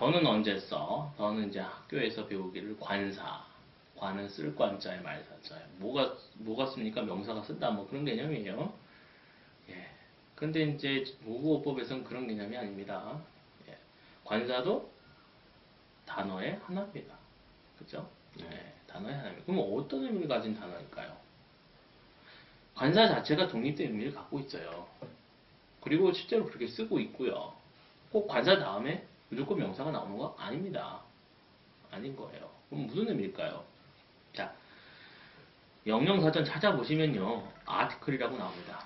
더는 언제 써? 더는 이제 학교에서 배우기를 관사. 관은 쓸 관자에 말사자에. 뭐가 씁니까? 명사가 쓴다. 뭐 그런 개념이에요. 예. 근데 이제 모국어법에서는 그런 개념이 아닙니다. 예. 관사도 단어의 하나입니다. 그죠? 예. 단어의 하나입니다. 그럼 어떤 의미를 가진 단어일까요? 관사 자체가 독립된 의미를 갖고 있어요. 그리고 실제로 그렇게 쓰고 있고요. 꼭 관사 다음에 무조건 명사가 나오는 거 아닙니다. 아닌 거예요. 그럼 무슨 의미일까요? 자, 영영사전 찾아보시면요. 아티클이라고 나옵니다.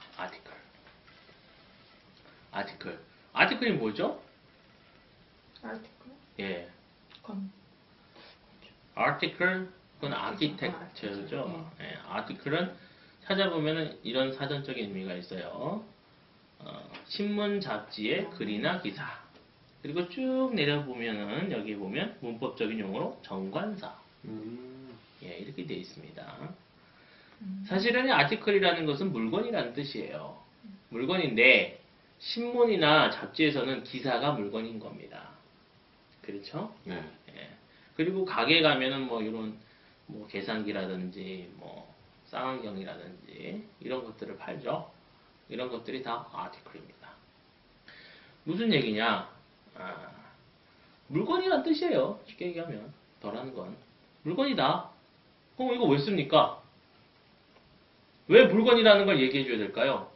아티클. 아티클이 뭐죠? 아티클? 예. 아티클, 그건 아키텍처죠. 예, 아티클은 찾아보면은 이런 사전적인 의미가 있어요. 신문 잡지의 글이나 기사. 그리고 쭉 내려보면은 여기 보면 문법적인 용어로 정관사. 예, 이렇게 되어 있습니다. 사실은 아티클이라는 것은 물건이라는 뜻이에요. 물건인데 신문이나 잡지에서는 기사가 물건인 겁니다. 그렇죠? 네. 예. 그리고 가게 가면은 뭐 이런 뭐 계산기라든지 뭐 쌍안경이라든지 이런 것들을 팔죠. 이런 것들이 다 아티클입니다. 무슨 얘기냐? 물건이란 뜻이에요. 쉽게 얘기하면 더라는 건 물건이다. 그럼 이거 왜 씁니까? 왜 물건이라는 걸 얘기해 줘야 될까요?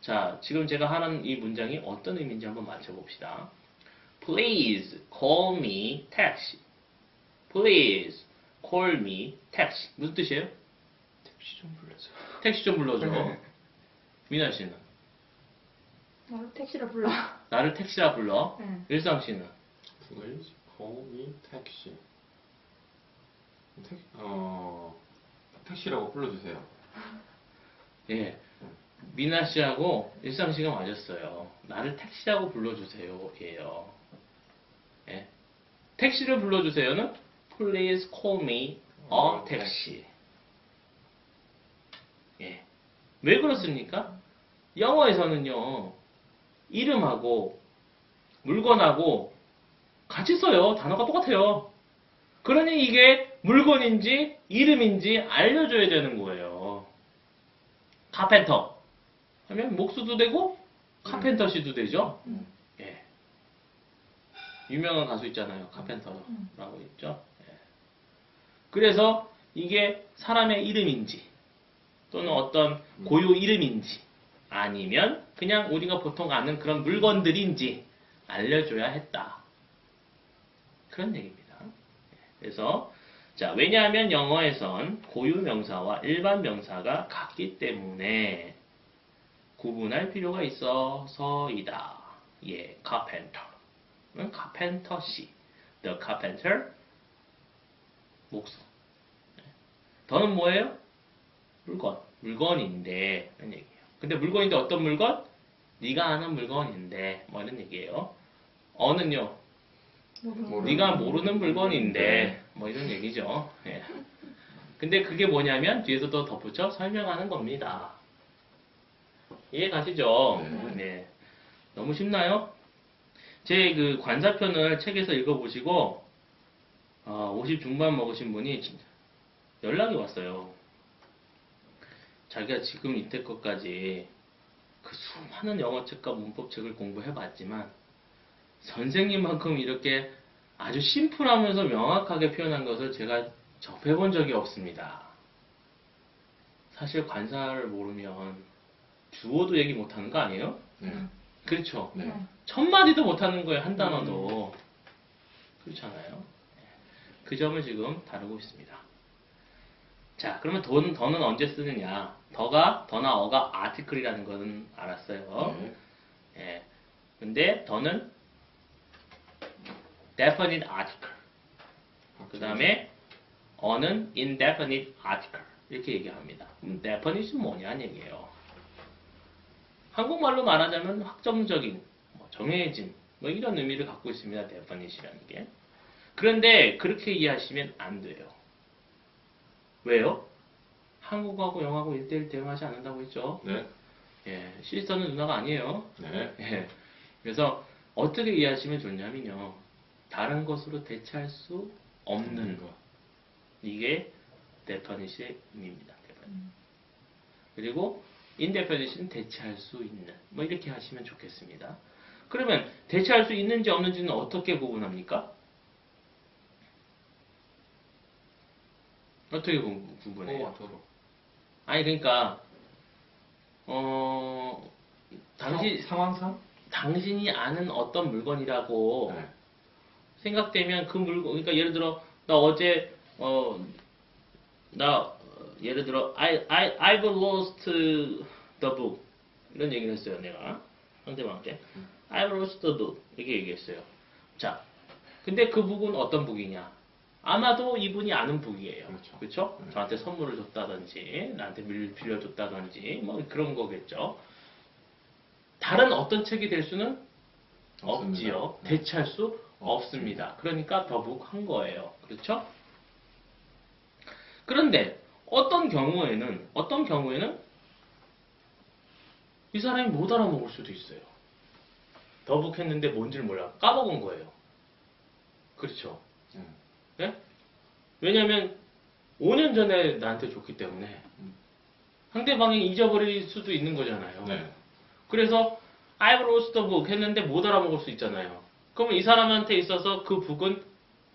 자, 지금 제가 하는 이 문장이 어떤 의미인지 한번 맞춰봅시다. Please call me taxi. Please call me taxi. 무슨 뜻이에요? 택시 좀 불러줘. 미나 씨는? 나를 택시라 불러. 응. 일상 씨는? Please call me taxi. 택시라고 불러주세요. 예. 미나 씨하고 일상 씨가 맞았어요. 나를 택시라고 불러주세요. 예요. 예. 택시를 불러주세요는 Please call me a taxi. 예. 왜 그렇습니까? 영어에서는요. 이름하고 물건하고 같이 써요. 단어가 똑같아요. 그러니 이게 물건인지 이름인지 알려줘야 되는 거예요. 카펜터 하면 목수도 되고 카펜터씨도 되죠. 예. 유명한 가수 있잖아요. 카펜터라고 있죠. 예. 그래서 이게 사람의 이름인지 또는 어떤 고유 이름인지 아니면 그냥 우리가 보통 아는 그런 물건들인지 알려줘야 했다. 그런 얘기입니다. 그래서 자, 왜냐하면 영어에선 고유 명사와 일반 명사가 같기 때문에 구분할 필요가 있어서이다. 예, carpenter는 carpenter씨, the carpenter 목수. 더는 뭐예요? 물건인데 이런 얘기. 근데 물건인데 어떤 물건? 네가 아는 물건인데 뭐 이런 얘기예요. 어는요? 네가 모르는 물건인데 뭐 이런 얘기죠. 예. 근데 그게 뭐냐면 뒤에서 또 덧붙여 설명하는 겁니다. 이해 가시죠? 네. 너무 쉽나요? 제 그 관사편을 책에서 읽어보시고 50 중반 먹으신 분이 연락이 왔어요. 자기가 지금 이때껏까지 그 수많은 영어책과 문법책을 공부해봤지만 선생님만큼 이렇게 아주 심플하면서 명확하게 표현한 것을 제가 접해본 적이 없습니다. 사실 관사를 모르면 주어도 얘기 못하는 거 아니에요? 네. 그렇죠? 네. 첫 마디도 못하는 거예요. 한 단어도. 그렇잖아요. 그 점을 지금 다루고 있습니다. 자, 그러면 더는 언제 쓰느냐? 더나 어가 아티클이라는 것은 알았어요. 예. 근데 더는 definite article. 그 다음에 어는 indefinite article. 이렇게 얘기합니다. 그럼 definite는 뭐냐는 얘기예요. 한국말로 말하자면 확정적인, 정해진, 이런 의미를 갖고 있습니다. definite이라는 게. 그런데 그렇게 이해하시면 안 돼요. 왜요? 한국어하고 영어하고 1:1 대응하지 않는다고 했죠? 네. 예, 시스터는 누나가 아니에요. 네. 예, 그래서 어떻게 이해하시면 좋냐면요. 다른 것으로 대체할 수 없는 것. 이게 definition입니다. 그리고 indefinitive는 대체할 수 있는. 뭐 이렇게 하시면 좋겠습니다. 그러면 대체할 수 있는지 없는지는 어떻게 구분합니까? 어떻게 구분해요? 아니 그러니까 당신 상황상 당신이 아는 어떤 물건이라고 네. 생각되면 그 물건 그러니까 예를 들어 나 어제 나 예를 들어 I've lost the book 이런 얘기를 했어요 내가 상대방한테 I've lost the book 이렇게 얘기했어요. 자, 근데 그 북은 어떤 북이냐? 아마도 이분이 아는 북이에요. 그렇죠? 그렇죠? 저한테 선물을 줬다든지 나한테 빌려줬다든지 뭐 그런 거겠죠. 다른 어떤 책이 될 수는 없습니다. 없지요. 네. 대체할 수 없습니다. 그러니까 더북 한 거예요. 그렇죠? 그런데 어떤 경우에는 이 사람이 못 알아먹을 수도 있어요. 더북 했는데 뭔지를 몰라. 까먹은 거예요. 그렇죠? 네? 왜냐면 5년 전에 나한테 줬기 때문에 상대방이 잊어버릴 수도 있는 거잖아요. 네. 그래서 I've lost the book 했는데 못 알아먹을 수 있잖아요. 그러면 이 사람한테 있어서 그 북은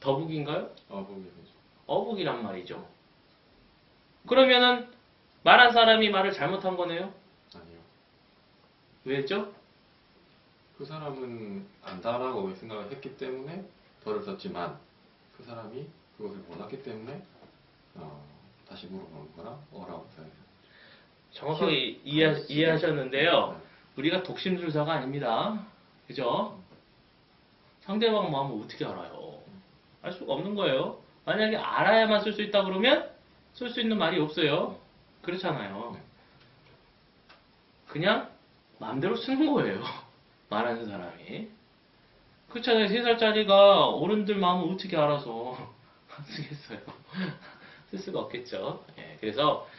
더북인가요? 어북이란 말이죠. 그러면은 말한 사람이 말을 잘못한 거네요? 아니요. 왜죠? 그 사람은 안다라고 생각을 했기 때문에 덜을 썼지만 그 사람이 그것을 몰랐기 때문에 다시 물어보는 거라 어라고 생각해요. 정확하게 이해하셨는데요. 네. 우리가 독심술사가 아닙니다. 그죠? 상대방 마음을 어떻게 알아요? 알 수가 없는 거예요. 만약에 알아야만 쓸 수 있다 그러면 쓸 수 있는 말이 없어요. 그렇잖아요. 그냥 마음대로 쓰는 거예요. 말하는 사람이. 그렇잖아요. 3살짜리가 어른들 마음을 어떻게 알아서 안 쓰겠어요. 쓸 수가 없겠죠. 예, 그래서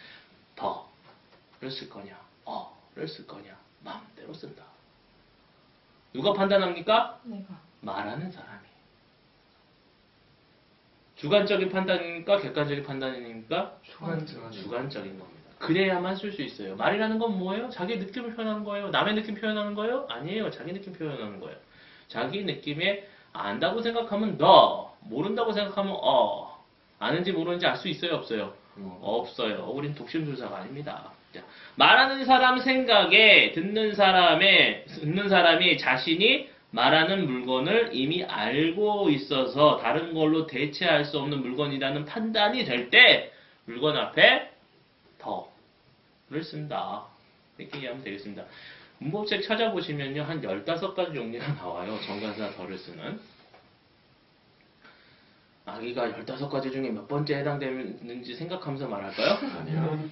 더를 쓸 거냐 어를 쓸 거냐 마음대로 쓴다. 누가 판단합니까? 내가. 말하는 사람이. 주관적인 판단입니까? 객관적인 판단입니까? 주관적인 겁니다. 그래야만 쓸 수 있어요. 말이라는 건 뭐예요? 자기 느낌을 표현하는 거예요? 남의 느낌 표현하는 거예요? 아니에요. 자기 느낌 표현하는 거예요. 자기 느낌에 안다고 생각하면 너, 모른다고 생각하면 아는지 모르는지 알 수 있어요? 없어요? 없어요. 우린 독심술사가 아닙니다. 자, 말하는 사람 생각에 듣는 사람이 자신이 말하는 물건을 이미 알고 있어서 다른 걸로 대체할 수 없는 물건이라는 판단이 될 때 물건 앞에 더를 쓴다. 이렇게 이해하면 되겠습니다. 문법책 찾아보시면요. 한 15가지 종류가 나와요. 정관사 더를 쓰는. 아기가 15가지 중에 몇 번째 해당되는지 생각하면서 말할까요? 아니요.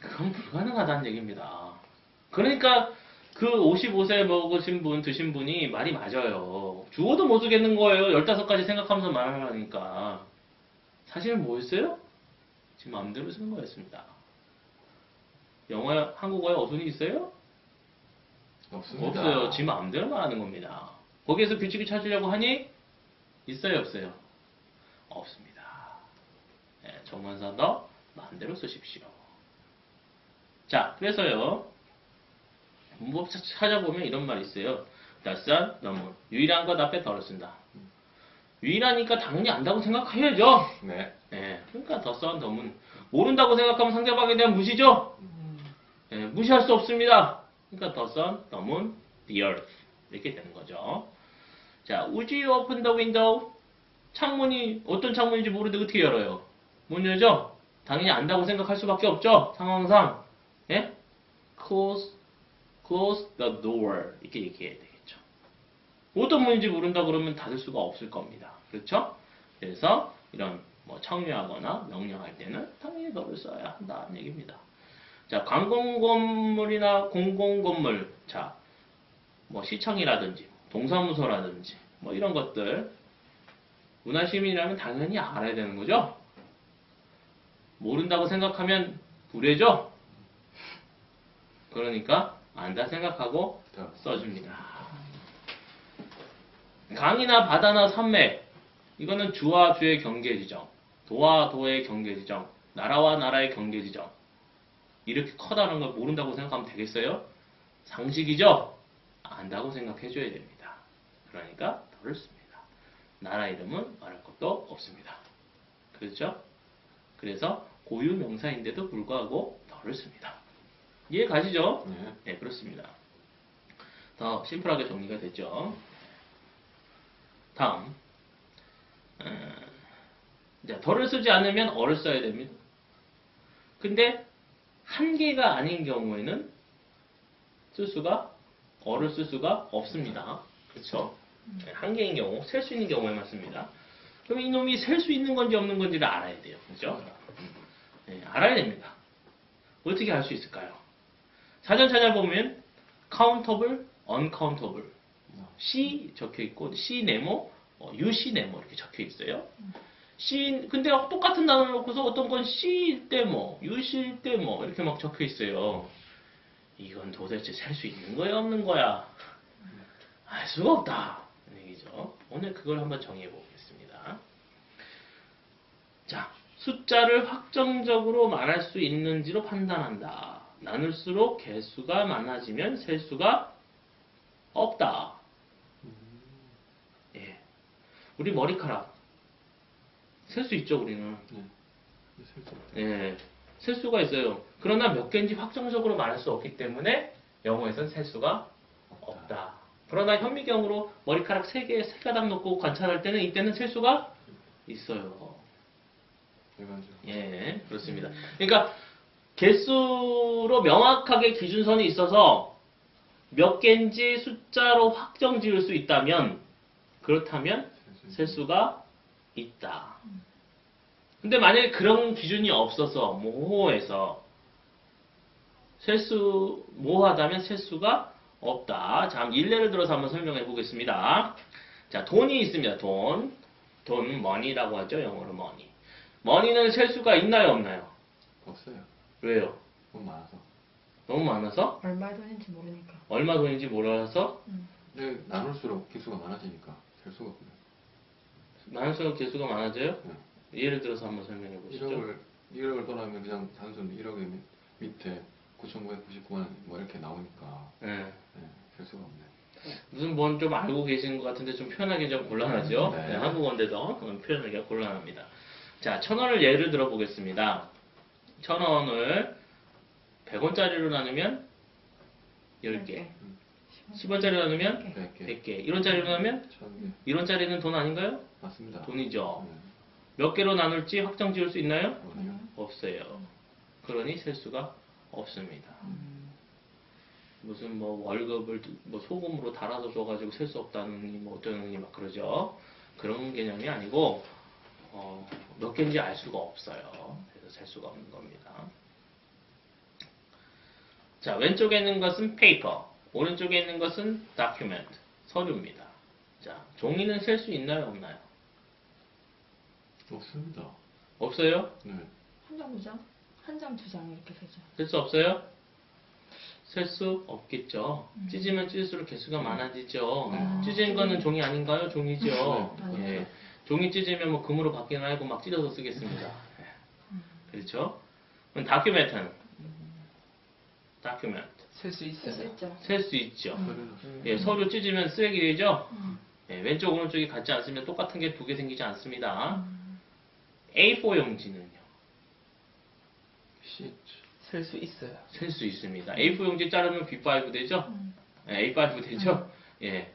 그건 불가능하다는 얘기입니다. 그러니까 그 55세 먹으신 분, 드신 분이 말이 맞아요. 죽어도 못 죽겠는 거예요. 15가지 생각하면서 말하라니까. 사실은 뭐였어요? 지 마음대로 쓴 거였습니다. 영어, 한국어에 어순이 있어요? 없습니다. 없어요. 지 마음대로 말하는 겁니다. 거기에서 규칙을 찾으려고 하니? 있어요? 없어요? 없습니다. 네, 정관사 더 마음대로 쓰십시오. 자, 그래서요. 문법 찾아보면 이런 말이 있어요. 낯선, 너무. 유일한 것 앞에 더를 쓴다. 유일하니까 당연히 안다고 생각해야죠. 네. 네. 그러니까 낯선, 너무. 모른다고 생각하면 상대방에 대한 무시죠? 네, 무시할 수 없습니다. 그러니까 낯선, 너무, the earth. 이렇게 되는 거죠. 자, would you open the window? 창문이, 어떤 창문인지 모르는데 어떻게 열어요? 못 열죠? 당연히 안다고 생각할 수밖에 없죠? 상황상. 네? Close the door. 이렇게 얘기해야 되겠죠. 어떤 문인지 모른다 그러면 닫을 수가 없을 겁니다. 그렇죠? 그래서 이런 뭐 청유하거나 명령할 때는 당연히 더를 써야 한다는 얘기입니다. 자, 관공건물이나 공공건물, 자, 뭐 시청이라든지 동사무소라든지 뭐 이런 것들 문화시민이라면 당연히 알아야 되는 거죠. 모른다고 생각하면 불해죠. 그러니까 안다 생각하고 써줍니다. 강이나 바다나 산맥, 이거는 주와 주의 경계지점, 도와 도의 경계지점, 나라와 나라의 경계지점. 이렇게 커다란 걸 모른다고 생각하면 되겠어요? 상식이죠? 안다고 생각해줘야 됩니다. 그러니까 덜을 씁니다. 나라 이름은 말할 것도 없습니다. 그렇죠? 그래서 고유명사인데도 불구하고 덜을 씁니다. 이해 가시죠? 네, 그렇습니다. 더 심플하게 정리가 됐죠? 다음. 덜을 쓰지 않으면 어를 써야 됩니다. 근데 한 개가 아닌 경우에는 쓸 수가, 어를 쓸 수가 없습니다. 그렇죠? 한 개인 경우, 셀 수 있는 경우에만 씁니다. 그럼 이놈이 셀 수 있는 건지 없는 건지를 알아야 돼요. 그렇죠? 네, 알아야 됩니다. 어떻게 알 수 있을까요? 사전 찾아보면 countable, uncountable, C 적혀있고 C 네모, UC 네모 이렇게 적혀있어요. C, 근데 똑같은 단어를 놓고서 어떤 건 C일 때 뭐, UC일 때 뭐 이렇게 막 적혀있어요. 이건 도대체 셀 수 있는 거야 없는 거야? 알 수가 없다. 이런 얘기죠. 오늘 그걸 한번 정의해 보겠습니다. 자, 숫자를 확정적으로 말할 수 있는지로 판단한다. 나눌수록 개수가 많아지면 셀 수가 없다. 예, 우리 머리카락 셀 수 있죠, 우리는. 예, 셀 수가 있어요. 그러나 몇 개인지 확정적으로 말할 수 없기 때문에 영어에서는 셀 수가 없다. 그러나 현미경으로 머리카락 3개, 3가닥 놓고 관찰할 때는 이때는 셀 수가 있어요. 예, 그렇습니다. 그러니까 개수로 명확하게 기준선이 있어서 몇 개인지 숫자로 확정 지을 수 있다면, 그렇다면 셀 수가 있다. 근데 만약에 그런 기준이 없어서 모호해서 모호하다면 셀 수가 없다. 자, 일례를 들어서 한번 설명해 보겠습니다. 자, 돈이 있습니다. 돈, money라고 하죠. 영어로 money. money는 셀 수가 있나요, 없나요? 없어요. 왜요? 너무 많아서. 너무 많아서? 얼마 돈인지 모르니까. 얼마 돈인지 몰라서? 네, 나눌수록 개수가 많아지니까 셀 수가 없네요. 나눌수록 개수가 많아져요? 네. 예를 들어서 한번 설명해 보시죠. 1억을 떠나면 그냥 단순히 1억의 밑에 9,999원 뭐 이렇게 나오니까. 네. 네, 셀 수가 없네요. 무슨 뭔 좀 알고 계신 것 같은데 좀 표현하기 좀 곤란하죠? 네. 네, 한국어인데도 표현하기가 곤란합니다. 자, 1,000원을 예를 들어 보겠습니다. 1,000원을 100원짜리로 나누면 10개, 10원짜리로 나누면 100개, 1원짜리로 나누면 1,000개. 1원짜리는 돈 아닌가요? 맞습니다. 돈이죠. 몇 개로 나눌지 확정 지을 수 있나요? 아니요. 없어요. 그러니 셀 수가 없습니다. 무슨 뭐 월급을 뭐 소금으로 달아서 줘가지고 셀 수 없다느니 뭐 어쩌느니 막 그러죠. 그런 개념이 아니고 몇 개인지 알 수가 없어요. 셀 수가 없는 겁니다. 자, 왼쪽에 있는 것은 paper, 오른쪽에 있는 것은 document, 서류입니다. 자, 종이는 셀 수 있나요, 없나요? 없습니다. 없어요? 네. 한 장, 두 장? 한 장, 두 장 이렇게 세죠. 셀 수 없어요? 셀 수 없겠죠. 찢으면 찢을수록 개수가 많아지죠. 찢은 거는 종이 아닌가요? 종이죠. 예. 종이 찢으면 뭐 금으로 바뀌나 하고 막 찢어서 쓰겠습니다. 그렇죠? 그럼 다큐멘트는? 다큐멘트. 셀 수 있어요. 셀 수 있죠. 예, 서류 찢으면 쓰레기죠? 예, 왼쪽, 오른쪽이 같지 않으면 똑같은 게 두 개 생기지 않습니다. A4 용지는요? 셀 수 있어요. 셀 수 있습니다. A4 용지 자르면 B5 되죠? 예, A5 되죠? 예.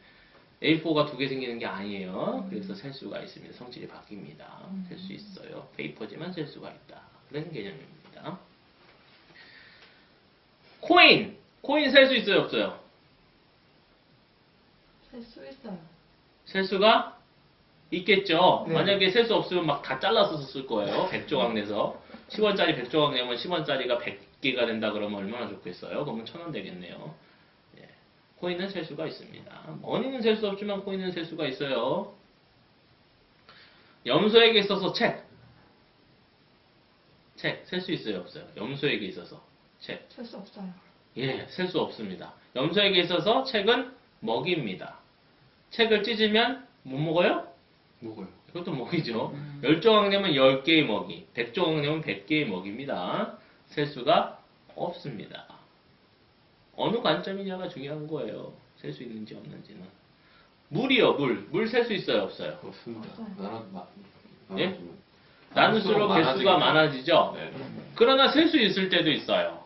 A4가 두 개 생기는 게 아니에요. 그래서 셀 수가 있습니다. 성질이 바뀝니다. 셀 수 있어요. 페이퍼지만 셀 수가 있다. 그런 개념입니다. 코인! 코인 셀 수 있어요? 없어요? 셀 수 있어요. 셀 수가 있겠죠? 네. 만약에 셀 수 없으면 막 다 잘라서 쓸 거예요. 100조각 내서. 10원짜리 100조각 내면 10원짜리가 100개가 된다 그러면 얼마나 좋겠어요? 그러면 1,000원 되겠네요. 예. 코인은 셀 수가 있습니다. 머니는 셀 수 없지만 코인은 셀 수가 있어요. 염소에게 있어서 책, 셀 수 있어요, 없어요? 염소에게 있어서 책. 셀 수 없어요. 예, 셀 수 없습니다. 염소에게 있어서 책은 먹이입니다. 책을 찢으면 못 먹어요? 먹어요. 그것도 먹이죠. 열조강념은 10개의 먹이, 백조강념은 100개의 먹이입니다. 셀수가 없습니다. 어느 관점이냐가 중요한 거예요. 셀 수 있는지 없는지는. 물이요, 물. 물 셀 수 있어요, 없어요? 없습니다. 예? 나눌수록 개수가 많아지죠? 네. 그러나 셀 수 있을 때도 있어요.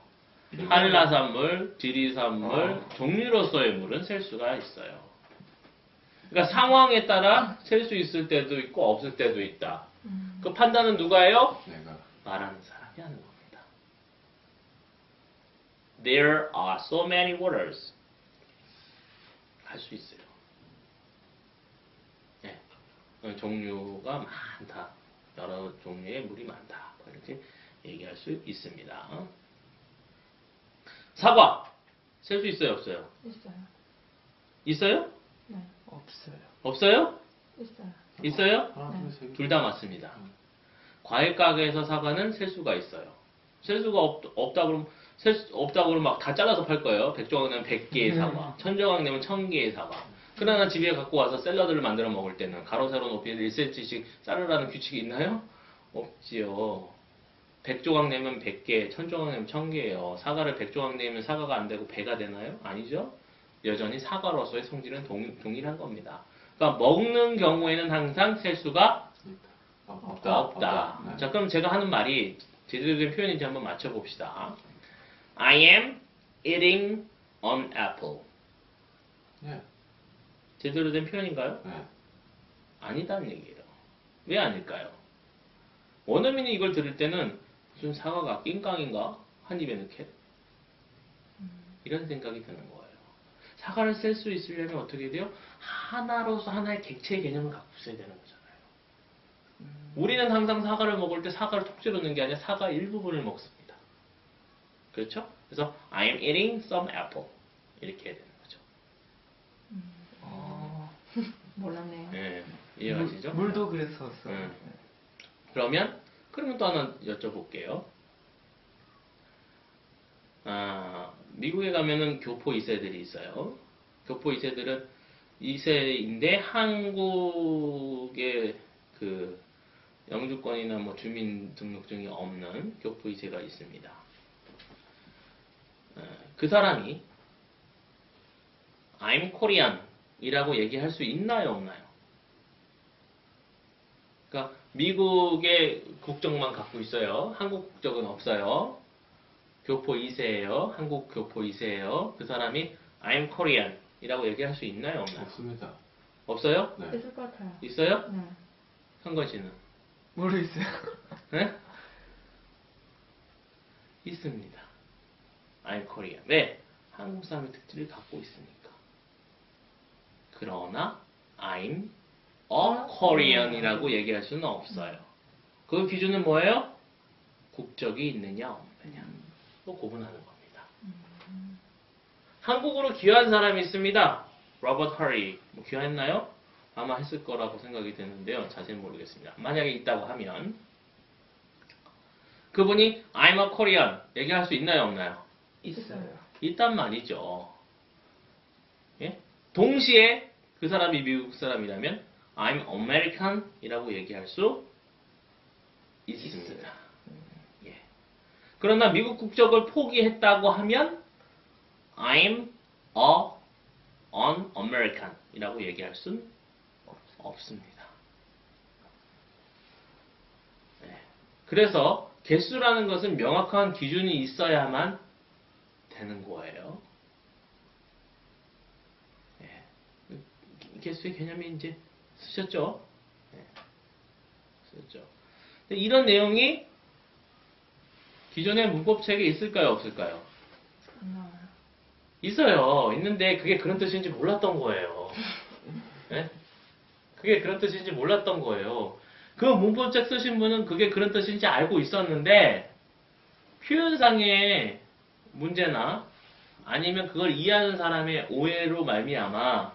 한라산물, 지리산물, 종류로서의 물은 셀 수가 있어요. 그러니까 상황에 따라 셀 수 있을 때도 있고 없을 때도 있다. 그 판단은 누가 해요? 내가. 말하는 사람이 하는 겁니다. There are so many waters. 할 수 있어요. 네. 종류가 많다. 여러 종류의 물이 많다. 이렇게 얘기할 수 있습니다. 사과! 셀 수 있어요? 없어요? 있어요. 있어요? 네. 없어요. 없어요? 있어요. 있어요? 네. 둘 다 맞습니다. 과일 가게에서 사과는 셀 수가 있어요. 셀 수가 없다 그러면 셀 수 없다 그러면 막 다 잘라서 팔 거예요. 백조각내면 100개의 사과, 천조각내면 1000개의 사과. 그러나 집에 갖고 와서 샐러드를 만들어 먹을 때는 가로 세로 높이를 1cm씩 자르라는 규칙이 있나요? 없지요. 백조각내면 100개, 천조각내면 1000개예요. 사과를 백조각내면 사과가 안 되고 배가 되나요? 아니죠. 여전히 사과로서의 성질은 동일한 겁니다. 그러니까 먹는 경우에는 항상 셀 수가 없다. 네. 자, 그럼 제가 하는 말이 제대로 된 표현인지 한번 맞춰봅시다. I am eating an apple. 네. 제대로 된 표현인가요? 네. 아니다는 얘기예요. 왜 아닐까요? 원어민이 이걸 들을 때는 무슨 사과가 낑깡인가? 한 입에 넣게? 이런 생각이 드는 거예요. 사과를 쓸 수 있으려면 어떻게 돼요? 하나로서 하나의 객체의 개념을 갖고 있어야 되는 거잖아요. 우리는 항상 사과를 먹을 때 사과를 통째로 넣는 게 아니라 사과 일부분을 먹습니다. 그렇죠? 그래서 I am eating some apple 이렇게 해야 되는 거죠. 몰랐네요. 네, 이해하시죠? 물도 그래서 썼어요. 그러면 또 하나 여쭤볼게요. 미국에 가면은 교포 2세들이 있어요. 교포 2세들은 2세인데 한국의 그 영주권이나 뭐 주민등록증이 없는 교포 2세가 있습니다. 그 사람이 I'm Korean 이라고 얘기할 수 있나요? 없나요? 그러니까 미국의 국적만 갖고 있어요. 한국 국적은 없어요. 교포 2세예요. 한국 교포 2세예요. 그 사람이 I'm Korean 이라고 얘기할 수 있나요? 없나요? 없습니다. 없어요? 네. 있을 것 같아요. 있어요? 네. 현건 씨는? 모르겠어요. 네? 있습니다. I'm Korean. 왜? 한국 사람의 특질을 갖고 있으니까. 그러나 I'm a Korean이라고 얘기할 수는 없어요. 그 기준은 뭐예요? 국적이 있느냐 없느냐. 또 구분하는 겁니다. 한국으로 귀화한 사람이 있습니다. 로버트 허리. 뭐 귀화했나요? 아마 했을 거라고 생각이 드는데요. 자세히 모르겠습니다. 만약에 있다고 하면 그분이 I'm a Korean 얘기할 수 있나요 없나요? 있어요. 있단 말이죠. 예? 동시에 그 사람이 미국 사람이라면 I'm American 이라고 얘기할 수 있습니다. 예. 그러나 미국 국적을 포기했다고 하면 I'm an American 이라고 얘기할 수는 없습니다. 예. 그래서 개수라는 것은 명확한 기준이 있어야만 되는 거예요. 예. 개수의 개념이 이제 쓰셨죠? 예. 쓰셨죠? 근데 이런 내용이 기존의 문법책에 있을까요? 없을까요? 있어요. 있는데 그게 그런 뜻인지 몰랐던 거예요. 예? 그게 그런 뜻인지 몰랐던 거예요. 그 문법책 쓰신 분은 그게 그런 뜻인지 알고 있었는데 표현상에 문제나 아니면 그걸 이해하는 사람의 오해로 말미암아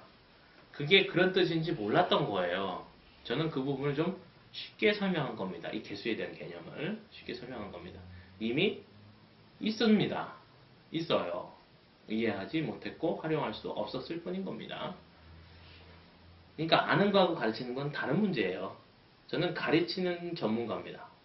그게 그런 뜻인지 몰랐던 거예요. 저는 그 부분을 좀 쉽게 설명한 겁니다. 이 개수에 대한 개념을 쉽게 설명한 겁니다. 이미 있습니다. 있어요. 이해하지 못했고 활용할 수 없었을 뿐인 겁니다. 그러니까 아는 거하고 가르치는 건 다른 문제예요. 저는 가르치는 전문가입니다.